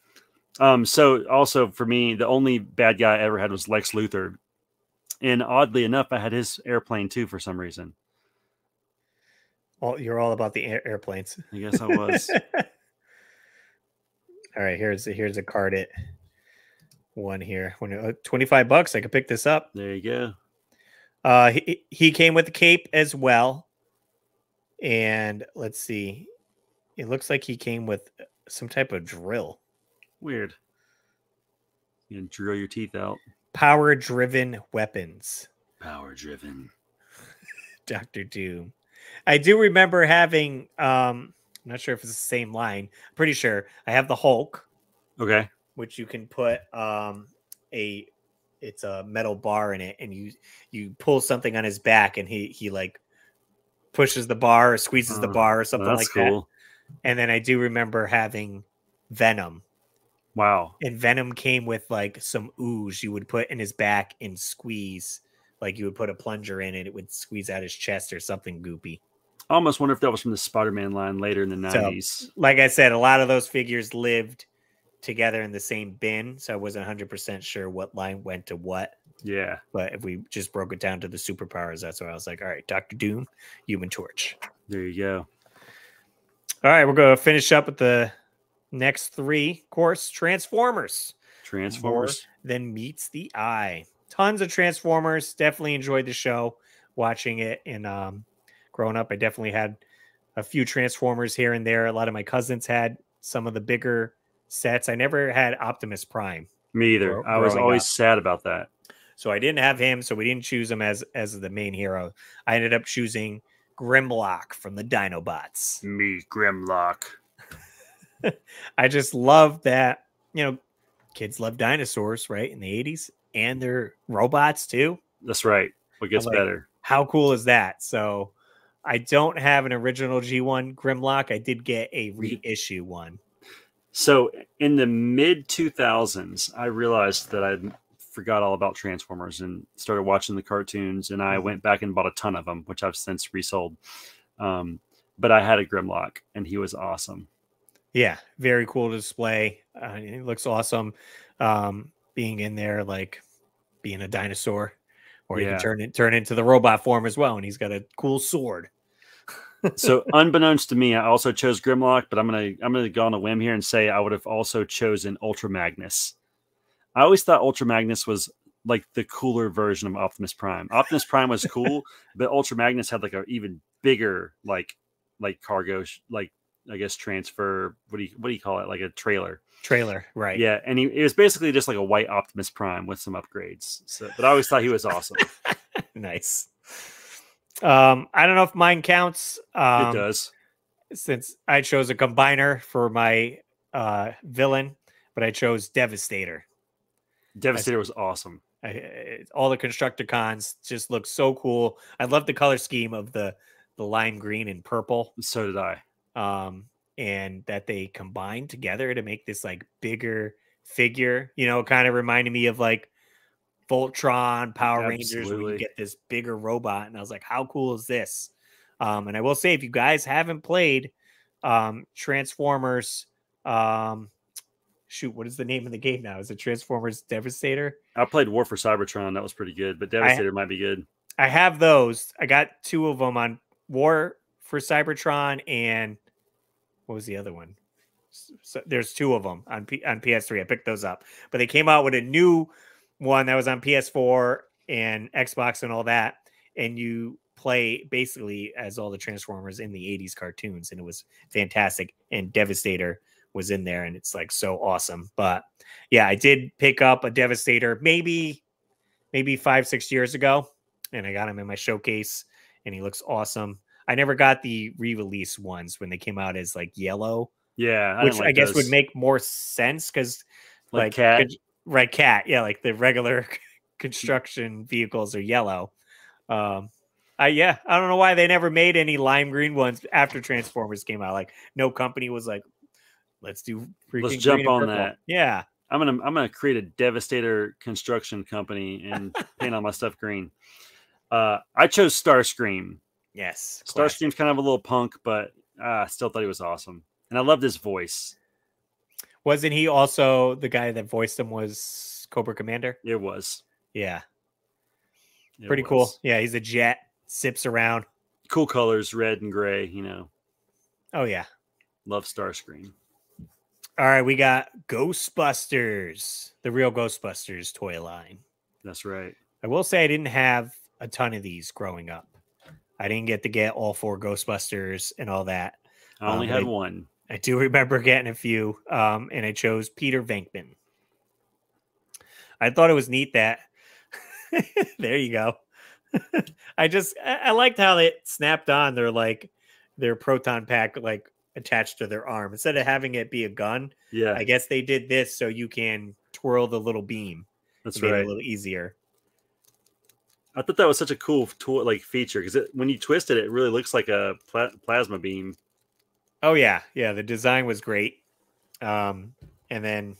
So also for me, the only bad guy I ever had was Lex Luthor, and oddly enough, I had his airplane too for some reason. Well, you're all about the airplanes. I guess I was. All right, here's a card. It. One here, $25. I could pick this up. There you go. He came with the cape as well, and let's see. It looks like he came with some type of drill. Weird. You can drill your teeth out. Power-driven weapons. Power-driven. Dr. Doom. I do remember having. I'm not sure if it's the same line. I'm pretty sure I have the Hulk. Okay. Which you can put it's a metal bar in it, and you pull something on his back, and he like pushes the bar or squeezes the bar or something like cool. that. And then I do remember having Venom. Wow! And Venom came with like some ooze you would put in his back and squeeze, like you would put a plunger in, and it would squeeze out his chest or something goopy. I almost wonder if that was from the Spider-Man line later in the 90s. So, like I said, a lot of those figures lived together in the same bin, so I wasn't 100% sure what line went to what. Yeah, but if we just broke it down to the superpowers, that's where I was like, all right, Dr. Doom, Human Torch. There you go. All right, we're going to finish up with the next three. Of course, Transformers. More than meets the eye. Tons of Transformers. Definitely enjoyed the show, watching it, and growing up, I definitely had a few Transformers here and there. A lot of my cousins had some of the bigger sets. I never had Optimus Prime. Me either. I was always sad about that. So I didn't have him, so we didn't choose him as the main hero. I ended up choosing Grimlock from the Dinobots. Me, Grimlock. I just love that, you know, kids love dinosaurs, right? In the 80s, and their robots too. That's right. What gets better? How cool is that? So I don't have an original G1 Grimlock. I did get a reissue one. So in the mid 2000s, I realized that I forgot all about Transformers and started watching the cartoons, and I went back and bought a ton of them, which I've since resold. But I had a Grimlock, and he was awesome. Yeah. Very cool display. It looks awesome. Being in there, like being a dinosaur, or you can turn into the robot form as well. And he's got a cool sword. So unbeknownst to me, I also chose Grimlock, but I'm gonna go on a whim here and say I would have also chosen Ultra Magnus. I always thought Ultra Magnus was like the cooler version of Optimus Prime. Optimus Prime was cool, but Ultra Magnus had like an even bigger like cargo, like I guess transfer. What do you call it? Like a trailer. Trailer, right? Yeah, and it was basically just like a white Optimus Prime with some upgrades. So, but I always thought he was awesome. Nice. I don't know if mine counts. It does, since I chose a combiner for my villain, but I chose Devastator. Devastator was awesome. All the Constructicons just looked so cool. I love the color scheme of the lime green and purple. So did I. And that they combined together to make this like bigger figure. You know, kind of reminded me of like Voltron, Power Rangers, where you get this bigger robot, and I was like, how cool is this? And I will say, if you guys haven't played Transformers, shoot, what is the name of the game now? Is it Transformers Devastator? I played War for Cybertron. That was pretty good, but Devastator might be good. I have those. I got two of them on War for Cybertron, and what was the other one? So there's two of them on PS3. I picked those up, but they came out with a new one that was on PS4 and Xbox and all that, and you play basically as all the Transformers in the 80s cartoons, and it was fantastic. And Devastator was in there, and it's like so awesome. But yeah, I did pick up a Devastator maybe 5-6 years ago, and I got him in my showcase, and he looks awesome. I never got the re-release ones when they came out as like yellow. Yeah, which I guess would make more sense because like Cat, right? Cat, yeah, like the regular construction vehicles are yellow. I don't know why they never made any lime green ones after Transformers came out. Like no company was like, let's do freaking let's jump on that. Yeah, I'm gonna create a Devastator construction company and paint all my stuff green. I chose Starscream. Yes, Starscream's kind of a little punk, but I still thought he was awesome. And I loved his voice. Wasn't he also the guy that voiced him was Cobra Commander? It was. Yeah. Pretty cool. Yeah, he's a jet, sips around. Cool colors, red and gray, you know. Oh, yeah. Love Starscream. All right, we got Ghostbusters, the Real Ghostbusters toy line. That's right. I will say I didn't have a ton of these growing up. I didn't get to get all 4 Ghostbusters and all that. I only had one. I do remember getting a few, and I chose Peter Venkman. I thought it was neat that there you go. I liked how it snapped on their proton pack like attached to their arm instead of having it be a gun. Yeah, I guess they did this so you can twirl the little beam. That's right. It a little easier. I thought that was such a cool tool like feature because when you twist it, it really looks like a plasma beam. Oh, yeah. Yeah, the design was great. And then,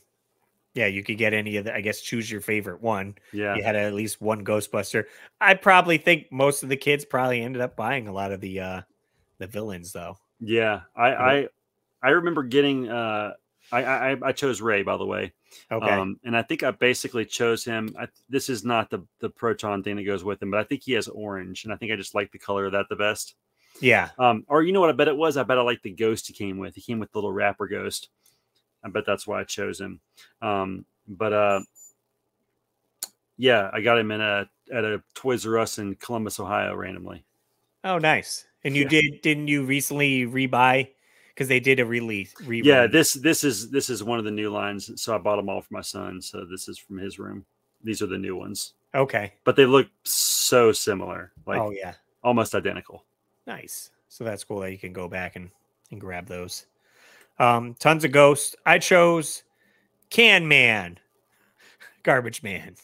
yeah, you could get any of the, I guess, choose your favorite one. Yeah. You had at least one Ghostbuster. I probably think most of the kids probably ended up buying a lot of the villains, though. Yeah. I remember getting, I chose Ray, by the way. Okay. And I think I basically chose him. This is not the proton thing that goes with him, but I think he has orange. And I think I just like the color of that the best. Yeah. Or you know what I bet it was? I bet I liked the ghost he came with. He came with the little rapper ghost. I bet that's why I chose him. Yeah, I got him in at a Toys R Us in Columbus, Ohio randomly. Oh, nice. And you didn't you recently rebuy? Because they did a rerun. Yeah, this is one of the new lines. So I bought them all for my son. So this is from his room. These are the new ones. Okay. But they look so similar. Like oh yeah. Almost identical. Nice. So that's cool that you can go back and grab those. Tons of ghosts. I chose Can Man, Garbage Man.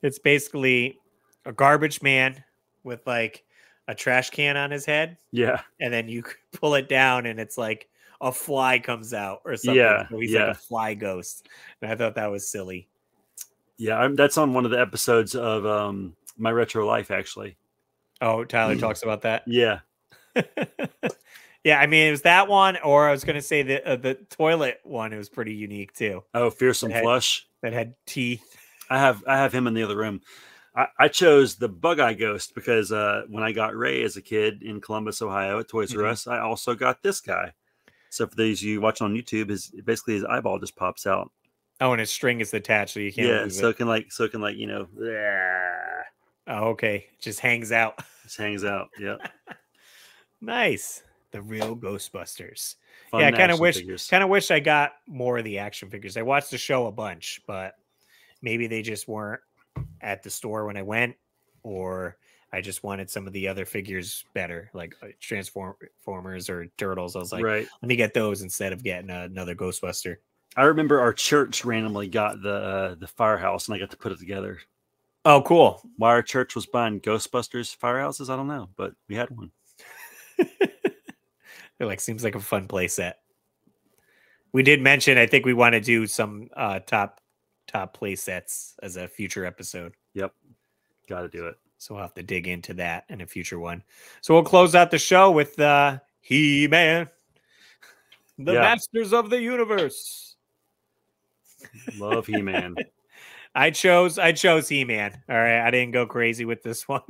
It's basically a garbage man with like a trash can on his head. Yeah. And then you pull it down and it's like a fly comes out or something. Yeah. So he's like a fly ghost. And I thought that was silly. Yeah. That's on one of the episodes of My Retro Life, actually. Oh, Tyler talks about that. Yeah. Yeah, I mean, it was that one, or I was going to say the toilet one. It was pretty unique, too. Oh, Fearsome Flush. That had teeth. I have him in the other room. I chose the Bug-Eye Ghost because when I got Ray as a kid in Columbus, Ohio at Toys R Us, I also got this guy. So for those of you watching on YouTube, basically his eyeball just pops out. Oh, and his string is attached, so you can't move it. So it can, you know... Oh, okay. Just hangs out. Just hangs out. Yeah. Nice. The Real Ghostbusters. Fun. Yeah, I kind of wish I got more of the action figures. I watched the show a bunch, but maybe they just weren't at the store when I went, or I just wanted some of the other figures better, like Transformers or Turtles. I was like, let me get those instead of getting another Ghostbuster. I remember our church randomly got the firehouse, and I got to put it together. Oh, cool. Why our church was buying Ghostbusters firehouses, I don't know, but we had one. It seems like a fun play set. We did mention, I think we want to do some top play sets as a future episode. Yep. Got to do it. So we'll have to dig into that in a future one. So we'll close out the show with He-Man, the Masters of the Universe. Love He-Man. I chose He-Man. All right. I didn't go crazy with this one.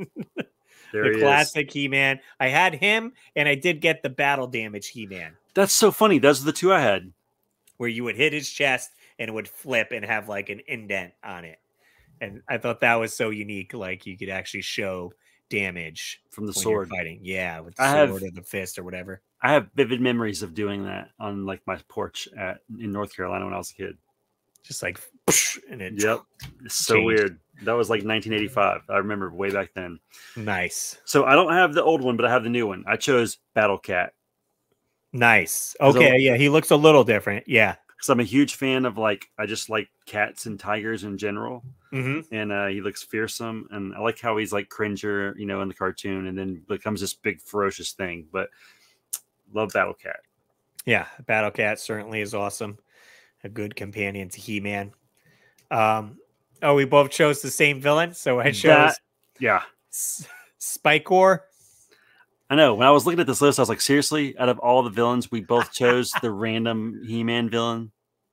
The classic He-Man. I had him, and I did get the battle damage He-Man. That's so funny. Those are the two I had. Where you would hit his chest, and it would flip and have like an indent on it. And I thought that was so unique. Like you could actually show damage. From the sword. Fighting. Yeah, with the sword or the fist or whatever. I have vivid memories of doing that on like my porch in North Carolina when I was a kid. Just like, and it it's so changed. Weird. That was like 1985. I remember way back then. Nice. So I don't have the old one, but I have the new one. I chose Battle Cat. Nice. Okay. Yeah. He looks a little different. Yeah. Because I'm a huge fan of like, I just like cats and tigers in general. Mm-hmm. And he looks fearsome. And I like how he's like Cringer, you know, in the cartoon, and then becomes this big ferocious thing. But love Battle Cat. Yeah. Battle Cat certainly is awesome. A good companion to He-Man. Oh, we both chose the same villain. So I chose Spikor. I know. When I was looking at this list, I was like, seriously, out of all the villains, we both chose the random He-Man villain.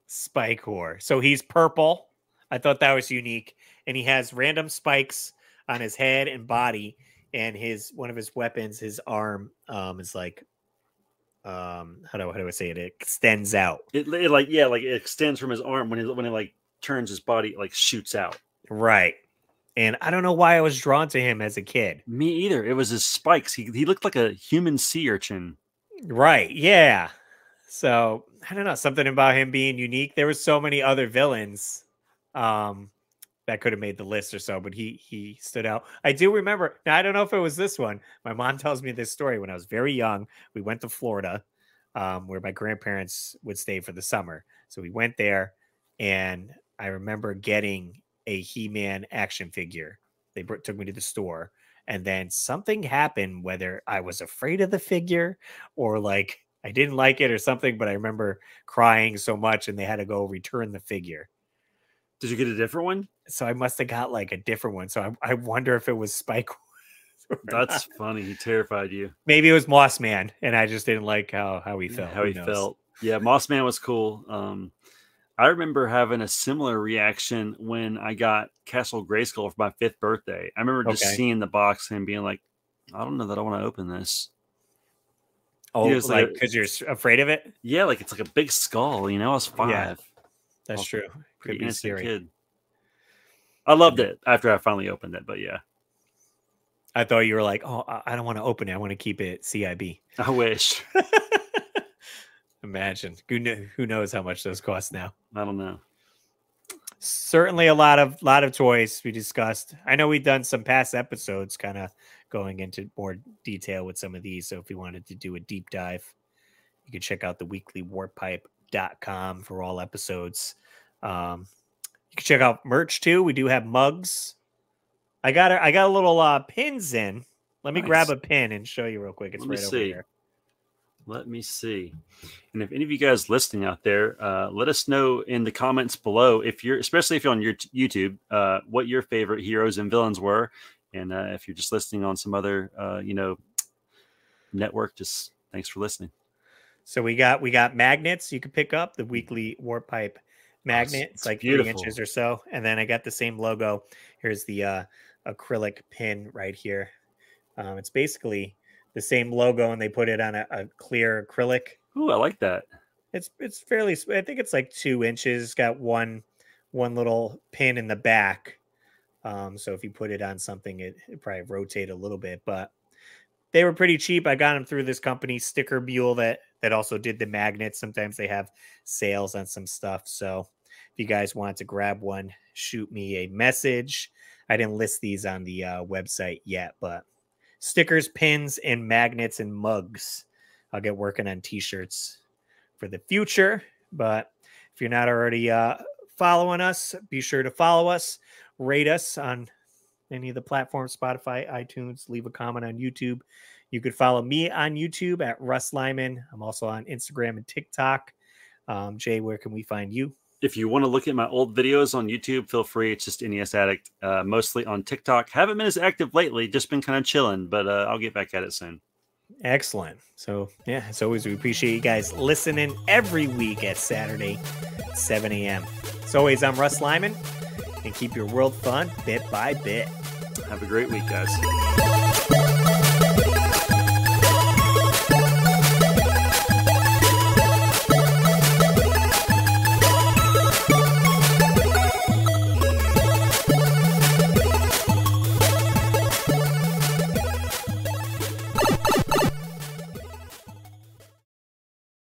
Spikor. So he's purple. I thought that was unique. And he has random spikes on his head and body. And his one of his weapons, his arm, is like how do I say it? It extends out. It like it extends from his arm when it like turns his body, it like shoots out. Right. And I don't know why I was drawn to him as a kid. Me either. It was his spikes. He looked like a human sea urchin. Right. Yeah. So I don't know, something about him being unique. There were so many other villains that could have made the list or so, but he stood out. I do remember. Now, I don't know if it was this one. My mom tells me this story. When I was very young, we went to Florida, where my grandparents would stay for the summer. So we went there, and I remember getting a He-Man action figure. They took me to the store, and then something happened, whether I was afraid of the figure or like I didn't like it or something, but I remember crying so much, and they had to go return the figure. Did you get a different one? So I must have got like a different one. So I wonder if it was Spike. That's not funny. He terrified you. Maybe it was Mossman, and I just didn't like how he felt. How he felt. Yeah, Mossman was cool. I remember having a similar reaction when I got Castle Grayskull for my 5th birthday. I remember just seeing the box and being like, I don't know that I want to open this. Oh, because like, you're afraid of it? Yeah, like it's like a big skull. You know, I was 5. Yeah, that's true. Could be scary. Kid. I loved it after I finally opened it, but yeah. I thought you were like, oh, I don't want to open it. I want to keep it CIB. I wish. Imagine. Who knows how much those cost now? I don't know. Certainly a lot of toys we discussed. I know we've done some past episodes kind of going into more detail with some of these. So if you wanted to do a deep dive, you can check out the weeklywarpipe.com for all episodes. You can check out merch too. We do have mugs. I got a little pins in. Let me grab a pin and show you real quick. It's right over here. Let me see. And if any of you guys listening out there, let us know in the comments below especially if you're on your YouTube, what your favorite heroes and villains were. And if you're just listening on some other network, just thanks for listening. So we got magnets you can pick up, the Weekly Warp Pipe magnet. It's like beautiful. 3 inches or so, and then I got the same logo. Here's the acrylic pin right here. It's basically the same logo, and they put it on a clear acrylic. Ooh, I like that. It's fairly, I think it's like 2 inches. It's got one little pin in the back, so if you put it on something, it probably rotate a little bit. But they were pretty cheap. I got them through this company, Sticker Buell, that also did the magnets. Sometimes they have sales on some stuff. So if you guys want to grab one, shoot me a message. I didn't list these on the website yet, but stickers, pins, and magnets and mugs. I'll get working on t-shirts for the future. But if you're not already following us, be sure to follow us, rate us on any of the platforms, Spotify, iTunes, leave a comment on YouTube. You could follow me on YouTube at Russ Lyman. I'm also on Instagram and TikTok. Jay, where can we find you? If you want to look at my old videos on YouTube, feel free. It's just NES Addict, mostly on TikTok. Haven't been as active lately, just been kind of chilling, but I'll get back at it soon. Excellent. So, yeah, as always, we appreciate you guys listening every week at Saturday, 7 a.m. As always, I'm Russ Lyman, and keep your world fun bit by bit. Have a great week, guys.